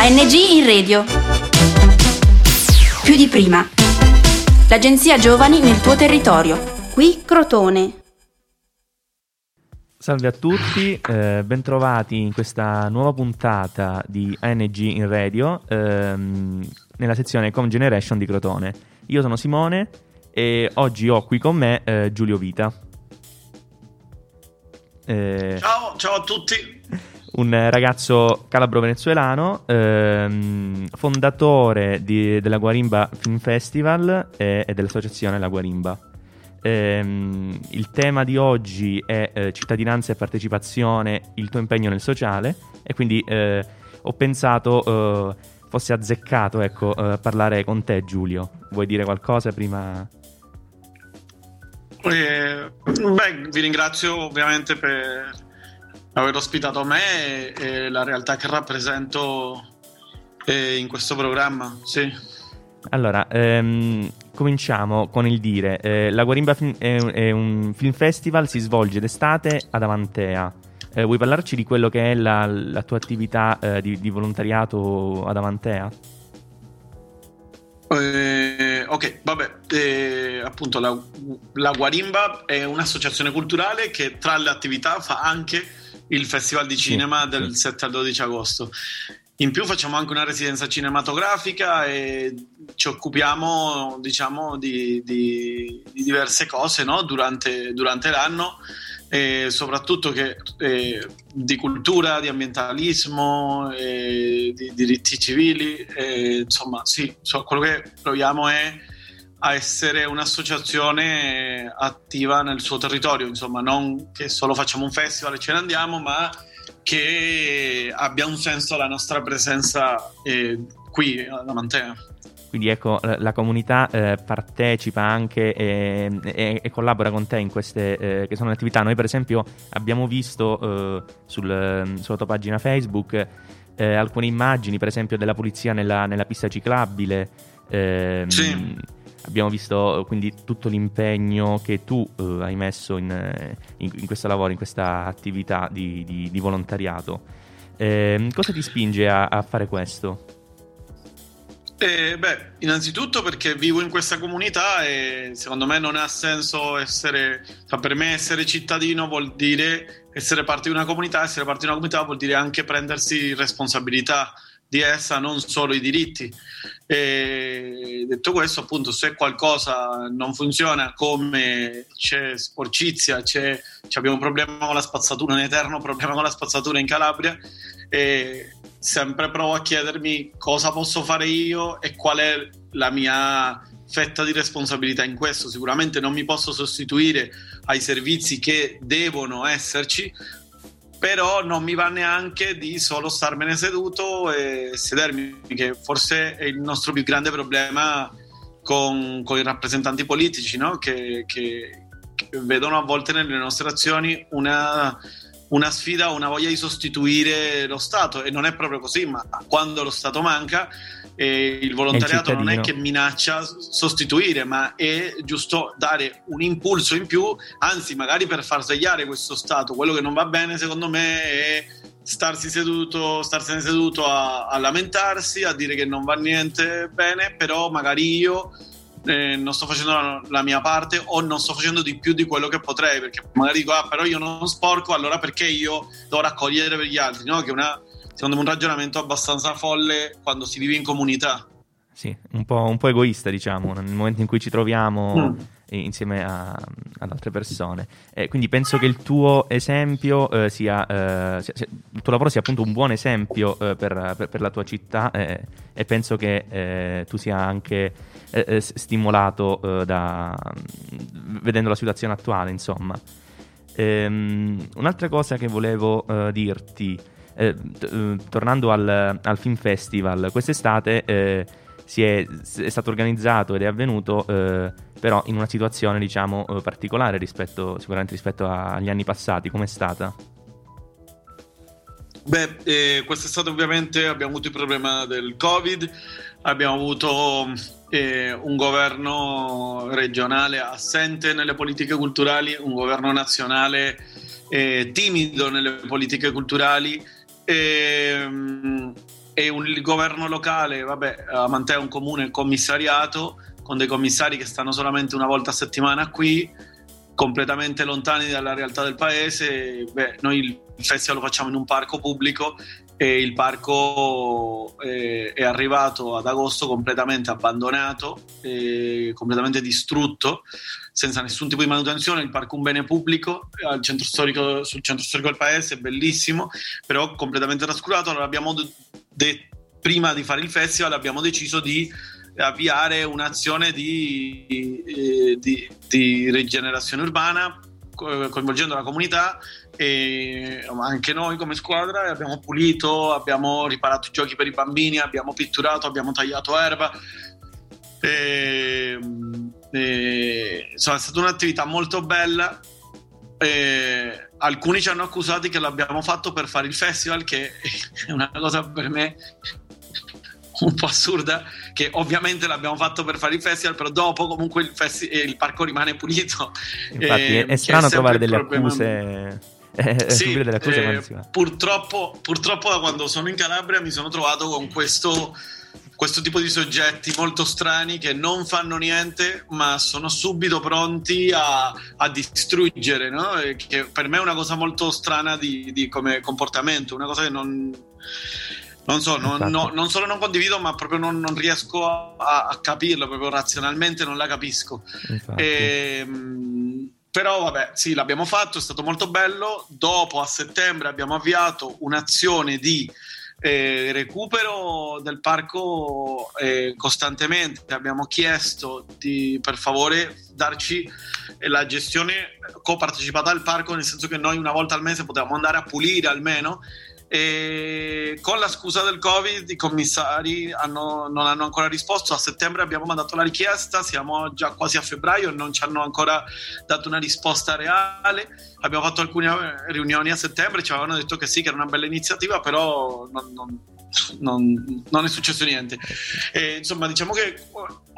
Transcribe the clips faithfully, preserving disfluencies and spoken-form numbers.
A N G in radio. Più di prima. L'agenzia Giovani nel tuo territorio. Qui Crotone. Salve a tutti, eh, bentrovati in questa nuova puntata di A N G in radio ehm, nella sezione Com Generation di Crotone. Io sono Simone e oggi ho qui con me eh, Giulio Vita. Eh, ciao, ciao a tutti. Un ragazzo calabro-venezuelano, ehm, fondatore di, della Guarimba Film Festival e, e dell'associazione La Guarimba. Ehm, il tema di oggi è eh, cittadinanza e partecipazione, il tuo impegno nel sociale, e quindi eh, ho pensato eh, fosse azzeccato ecco, eh, parlare con te, Giulio. Vuoi dire qualcosa prima? Eh, beh, vi ringrazio ovviamente per aver ospitato me e la realtà che rappresento in questo programma, sì. Allora, ehm, cominciamo con il dire. Eh, la Guarimba Film, è, è un film festival, si svolge d'estate ad Amantea. Eh, vuoi parlarci di quello che è la, la tua attività eh, di, di volontariato ad Amantea? Eh, ok, vabbè, eh, appunto la, la Guarimba è un'associazione culturale che tra le attività fa anche il festival di cinema sì, del sì. sette al dodici agosto. In più facciamo anche una residenza cinematografica e ci occupiamo, diciamo, di, di, di diverse cose, no? durante, durante l'anno, e soprattutto che, eh, di cultura, di ambientalismo, eh, di diritti civili, eh, insomma sì, so, quello che proviamo è a essere un'associazione attiva nel suo territorio, insomma, non che solo facciamo un festival e ce ne andiamo, ma che abbia un senso la nostra presenza eh, qui ad Amantea. Quindi ecco, la comunità eh, partecipa anche e, e, e collabora con te in queste eh, che sono le attività. Noi per esempio abbiamo visto eh, sul, sulla tua pagina Facebook eh, alcune immagini, per esempio della polizia nella, nella pista ciclabile. Eh, sì. Abbiamo visto quindi tutto l'impegno che tu eh, hai messo in, in, in questo lavoro, in questa attività di, di, di volontariato. Eh, cosa ti spinge a, a fare questo? Eh, beh, innanzitutto perché vivo in questa comunità e secondo me non ha senso essere... Cioè per me essere cittadino vuol dire essere parte di una comunità, essere parte di una comunità vuol dire anche prendersi responsabilità di essa, non solo i diritti. E detto questo, appunto, se qualcosa non funziona, come c'è sporcizia, c'è, abbiamo un problema con la spazzatura, un eterno problema con la spazzatura in Calabria, e sempre provo a chiedermi cosa posso fare io e qual è la mia fetta di responsabilità in questo. Sicuramente non mi posso sostituire ai servizi che devono esserci, però non mi va neanche di solo starmene seduto e sedermi, che forse è il nostro più grande problema con, con i rappresentanti politici, no? che, che, che vedono a volte nelle nostre azioni una, una sfida, una voglia di sostituire lo Stato, e non è proprio così, ma quando lo Stato manca eh, il volontariato non è che minaccia sostituire, ma è giusto dare un impulso in più, anzi magari per far svegliare questo Stato. Quello che non va bene secondo me è starsi seduto, starsene seduto a, a lamentarsi, a dire che non va niente bene, però magari io Eh, non sto facendo la, la mia parte, o non sto facendo di più di quello che potrei, perché magari dico ah però io non sporco, allora perché io devo raccogliere per gli altri, no? Che è una, secondo me, un ragionamento abbastanza folle quando si vive in comunità. Sì, un po', un po' egoista, diciamo, nel momento in cui ci troviamo mm. insieme a, ad altre persone. Eh, quindi penso che il tuo esempio eh, sia, eh, sia, il tuo lavoro sia appunto un buon esempio eh, per, per, per la tua città, eh, e penso che eh, tu sia anche eh, stimolato eh, da, vedendo la situazione attuale, insomma. Ehm, un'altra cosa che volevo eh, dirti, eh, t- tornando al, al Film Festival, quest'estate eh, si è, è stato organizzato ed è avvenuto eh, però in una situazione, diciamo, particolare rispetto, sicuramente rispetto agli anni passati. Com'è stata? Beh, eh, quest'estate ovviamente abbiamo avuto il problema del Covid, abbiamo avuto eh, un governo regionale assente nelle politiche culturali, un governo nazionale eh, timido nelle politiche culturali, e, e un, il governo locale, vabbè, Amantea è un comune commissariato con dei commissari che stanno solamente una volta a settimana qui, completamente lontani dalla realtà del paese. Beh, noi il festival lo facciamo in un parco pubblico e il parco è, è arrivato ad agosto completamente abbandonato, completamente distrutto, senza nessun tipo di manutenzione. Il parco è un bene pubblico al centro storico, sul centro storico del paese, è bellissimo, però completamente trascurato. Allora abbiamo de, prima di fare il festival abbiamo deciso di avviare un'azione di, di, di rigenerazione urbana, coinvolgendo la comunità e anche noi come squadra. Abbiamo pulito, abbiamo riparato i giochi per i bambini, abbiamo pitturato, abbiamo tagliato erba e, e, insomma, è stata un'attività molto bella. E alcuni ci hanno accusati che l'abbiamo fatto per fare il festival, che è una cosa per me un po' assurda, che ovviamente l'abbiamo fatto per fare il festival, però dopo comunque il, festi- il parco rimane pulito. Infatti eh, è strano è trovare delle accuse, eh, sì, delle accuse eh, purtroppo, purtroppo da quando sono in Calabria mi sono trovato con questo, questo tipo di soggetti molto strani che non fanno niente ma sono subito pronti a, a distruggere, no? Che per me è una cosa molto strana di, di come comportamento, una cosa che non... Non so, non, no, non solo non condivido, ma proprio non, non riesco a, a capirlo, proprio razionalmente non la capisco. E, però vabbè, sì, l'abbiamo fatto, è stato molto bello. Dopo, a settembre, abbiamo avviato un'azione di eh, recupero del parco eh, costantemente. Abbiamo chiesto di, per favore, darci la gestione copartecipata del parco, nel senso che noi una volta al mese potevamo andare a pulire almeno. E con la scusa del Covid i commissari hanno, non hanno ancora risposto. A settembre abbiamo mandato la richiesta, siamo già quasi a febbraio e non ci hanno ancora dato una risposta reale. Abbiamo fatto alcune riunioni a settembre, ci avevano detto che sì, che era una bella iniziativa, però non, non, non, non è successo niente. E, insomma, diciamo che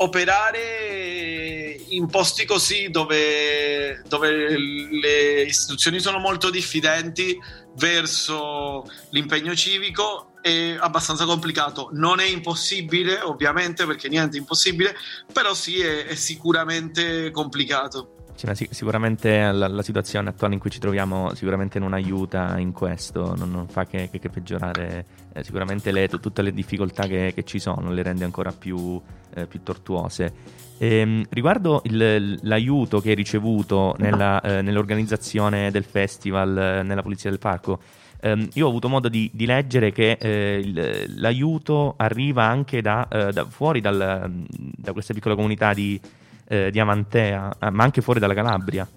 operare in posti così dove, dove le istituzioni sono molto diffidenti verso l'impegno civico è abbastanza complicato. Non è impossibile, ovviamente, perché niente è impossibile, però sì, è, è sicuramente complicato. Cioè, sic- sicuramente la, la situazione attuale in cui ci troviamo sicuramente non aiuta in questo, non, non fa che, che, che peggiorare eh, sicuramente le, t- tutte le difficoltà che, che ci sono, le rende ancora più, eh, più tortuose. Ehm, riguardo il, l'aiuto che hai ricevuto nella, eh, nell'organizzazione del festival, eh, nella pulizia del parco, ehm, io ho avuto modo di, di leggere che eh, il, l'aiuto arriva anche da, eh, da fuori dal, da questa piccola comunità di, eh, di Amantea, ma anche fuori dalla Calabria.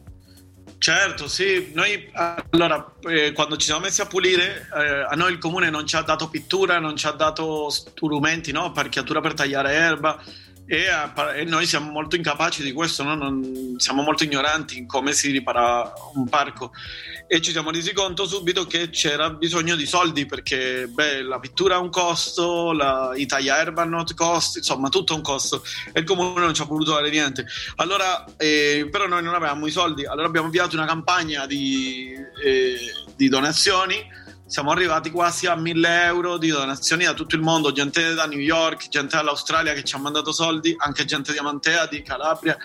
Certo, sì, noi allora eh, quando ci siamo messi a pulire eh, a noi il comune non ci ha dato pittura, non ci ha dato strumenti, no? Parchiatura per tagliare erba. E, a, e noi siamo molto incapaci di questo, no? Non, siamo molto ignoranti in come si ripara un parco e ci siamo resi conto subito che c'era bisogno di soldi, perché beh, la pittura ha un costo, la, i tagliaerba hanno un costo, insomma tutto ha un costo e il comune non ci ha voluto dare niente. Allora eh, però noi non avevamo i soldi, allora abbiamo avviato una campagna di, eh, di donazioni. Siamo arrivati quasi a mille euro di donazioni da tutto il mondo, gente da New York, gente dall'Australia che ci ha mandato soldi, anche gente di Amantea, di Calabria,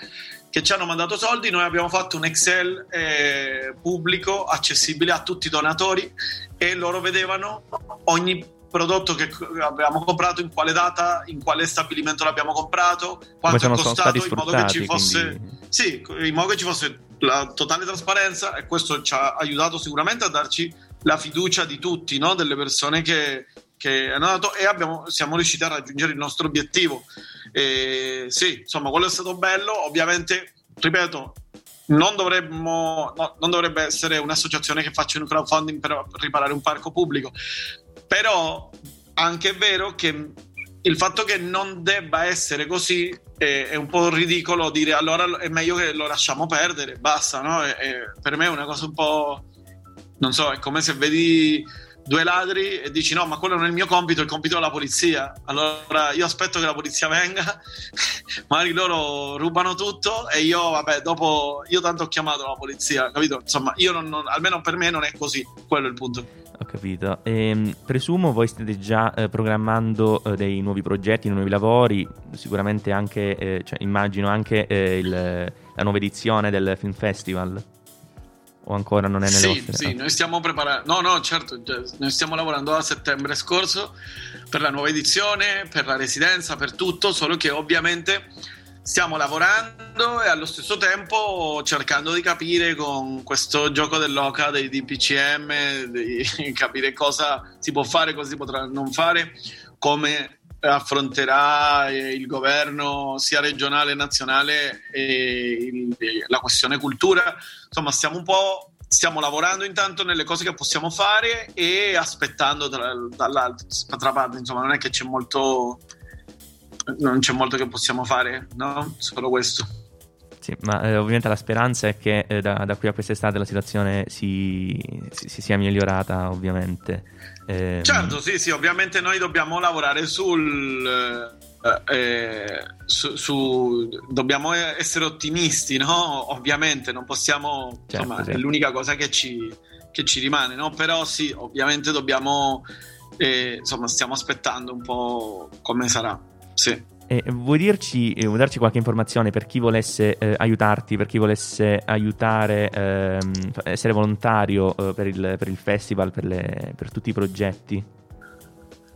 che ci hanno mandato soldi. Noi abbiamo fatto un Excel eh, pubblico, accessibile a tutti i donatori, e loro vedevano ogni prodotto che abbiamo comprato, in quale data, in quale stabilimento l'abbiamo comprato, quanto è costato, in modo che ci fosse... Quindi... Sì, in modo che ci fosse la totale trasparenza, e questo ci ha aiutato sicuramente a darci la fiducia di tutti, no? Delle persone che, che hanno dato, e abbiamo, siamo riusciti a raggiungere il nostro obiettivo. E sì, insomma, quello è stato bello. Ovviamente, ripeto, non dovremmo, no, non dovrebbe essere un'associazione che faccia un crowdfunding per riparare un parco pubblico, però anche è vero che il fatto che non debba essere così è, è un po' ridicolo dire allora è meglio che lo lasciamo perdere, basta, no? E, e per me è una cosa un po'... Non so, è come se vedi due ladri e dici no, ma quello non è il mio compito, è il compito della polizia. Allora io aspetto che la polizia venga, magari loro rubano tutto e io vabbè, dopo io tanto ho chiamato la polizia, capito? Insomma, io non, non, almeno per me non è così, quello è il punto. Ho capito. E, presumo voi state già eh, programmando eh, dei nuovi progetti, nuovi lavori, sicuramente anche, eh, cioè, immagino anche eh, il, la nuova edizione del Film Festival. O ancora non è nelle sì, vostre... Sì, noi stiamo preparando... No, no, certo, noi stiamo lavorando da settembre scorso per la nuova edizione, per la residenza, per tutto, solo che ovviamente stiamo lavorando e allo stesso tempo cercando di capire con questo gioco dell'oca dei D P C M, di capire cosa si può fare, cosa si potrà non fare, come affronterà il governo sia regionale che nazionale e il, la questione cultura. Insomma, stiamo un po' stiamo lavorando intanto nelle cose che possiamo fare e aspettando tra, dall'altra parte. Insomma, non è che c'è molto non c'è molto che possiamo fare, no? Solo questo. Sì, ma eh, ovviamente la speranza è che eh, da, da qui a quest'estate la situazione si, si, si sia migliorata, ovviamente. Eh, certo, sì, sì, ovviamente noi dobbiamo lavorare sul... Eh, eh, su, su dobbiamo essere ottimisti, no? Ovviamente non possiamo... Certo, insomma, certo. È l'unica cosa che ci, che ci rimane, no? Però sì, ovviamente dobbiamo... Eh, insomma, stiamo aspettando un po' come sarà, sì. Eh, vuoi dirci, eh, vuoi darci qualche informazione per chi volesse eh, aiutarti, per chi volesse aiutare, eh, essere volontario eh, per, il, per il festival, per, le, per tutti i progetti?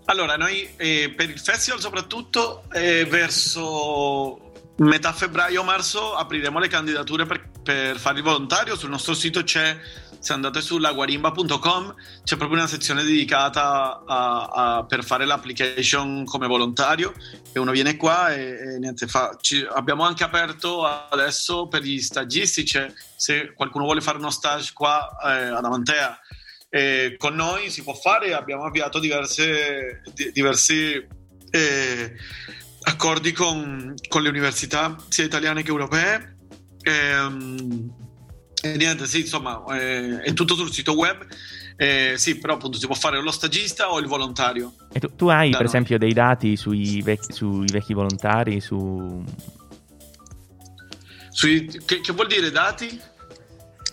Allora, noi eh, per il festival soprattutto eh, verso metà febbraio-marzo apriremo le candidature per, per fare il volontario. Sul nostro sito c'è, se andate su laguarimba punto com, c'è proprio una sezione dedicata a, a, per fare l'application come volontario, e uno viene qua e, e niente fa. Ci, abbiamo anche aperto adesso per gli stagisti, cioè, se qualcuno vuole fare uno stage qua eh, ad Amantea eh, con noi si può fare. Abbiamo avviato diverse, di, diversi eh, accordi con, con le università sia italiane che europee. Ehm, E niente, sì, insomma, eh, è tutto sul sito web, eh, sì, però appunto si può fare o lo stagista o il volontario. E tu, tu hai, da per noi, esempio, dei dati sui vecchi, sui vecchi volontari, su... Sui, che, che vuol dire dati?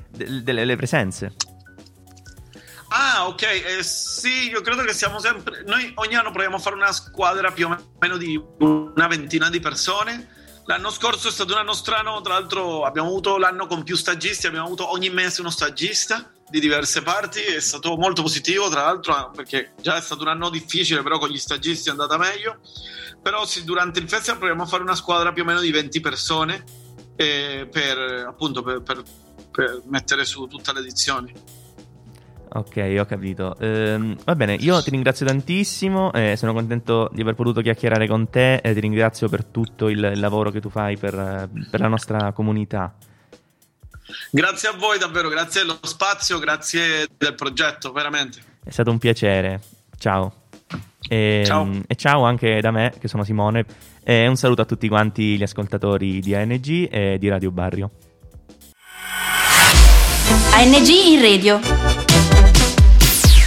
De, delle le presenze. Ah, ok, eh, sì, io credo che siamo sempre... Noi ogni anno proviamo a fare una squadra più o meno di una ventina di persone. L'anno scorso è stato un anno strano, tra l'altro abbiamo avuto l'anno con più stagisti, abbiamo avuto ogni mese uno stagista di diverse parti, è stato molto positivo tra l'altro, perché già è stato un anno difficile, però con gli stagisti è andata meglio. Però sì, durante il festival proviamo a fare una squadra più o meno di venti persone eh, per appunto per, per, per mettere su tutta l'edizione. Ok, ho capito. Ehm, va bene, io ti ringrazio tantissimo, eh, sono contento di aver potuto chiacchierare con te e ti ringrazio per tutto il, il lavoro che tu fai per, per la nostra comunità. Grazie a voi davvero, grazie dello spazio, grazie del progetto, veramente. È stato un piacere, ciao. E ciao, e ciao anche da me, che sono Simone, e un saluto a tutti quanti gli ascoltatori di A N G e di Radio Barrio. A N G in radio.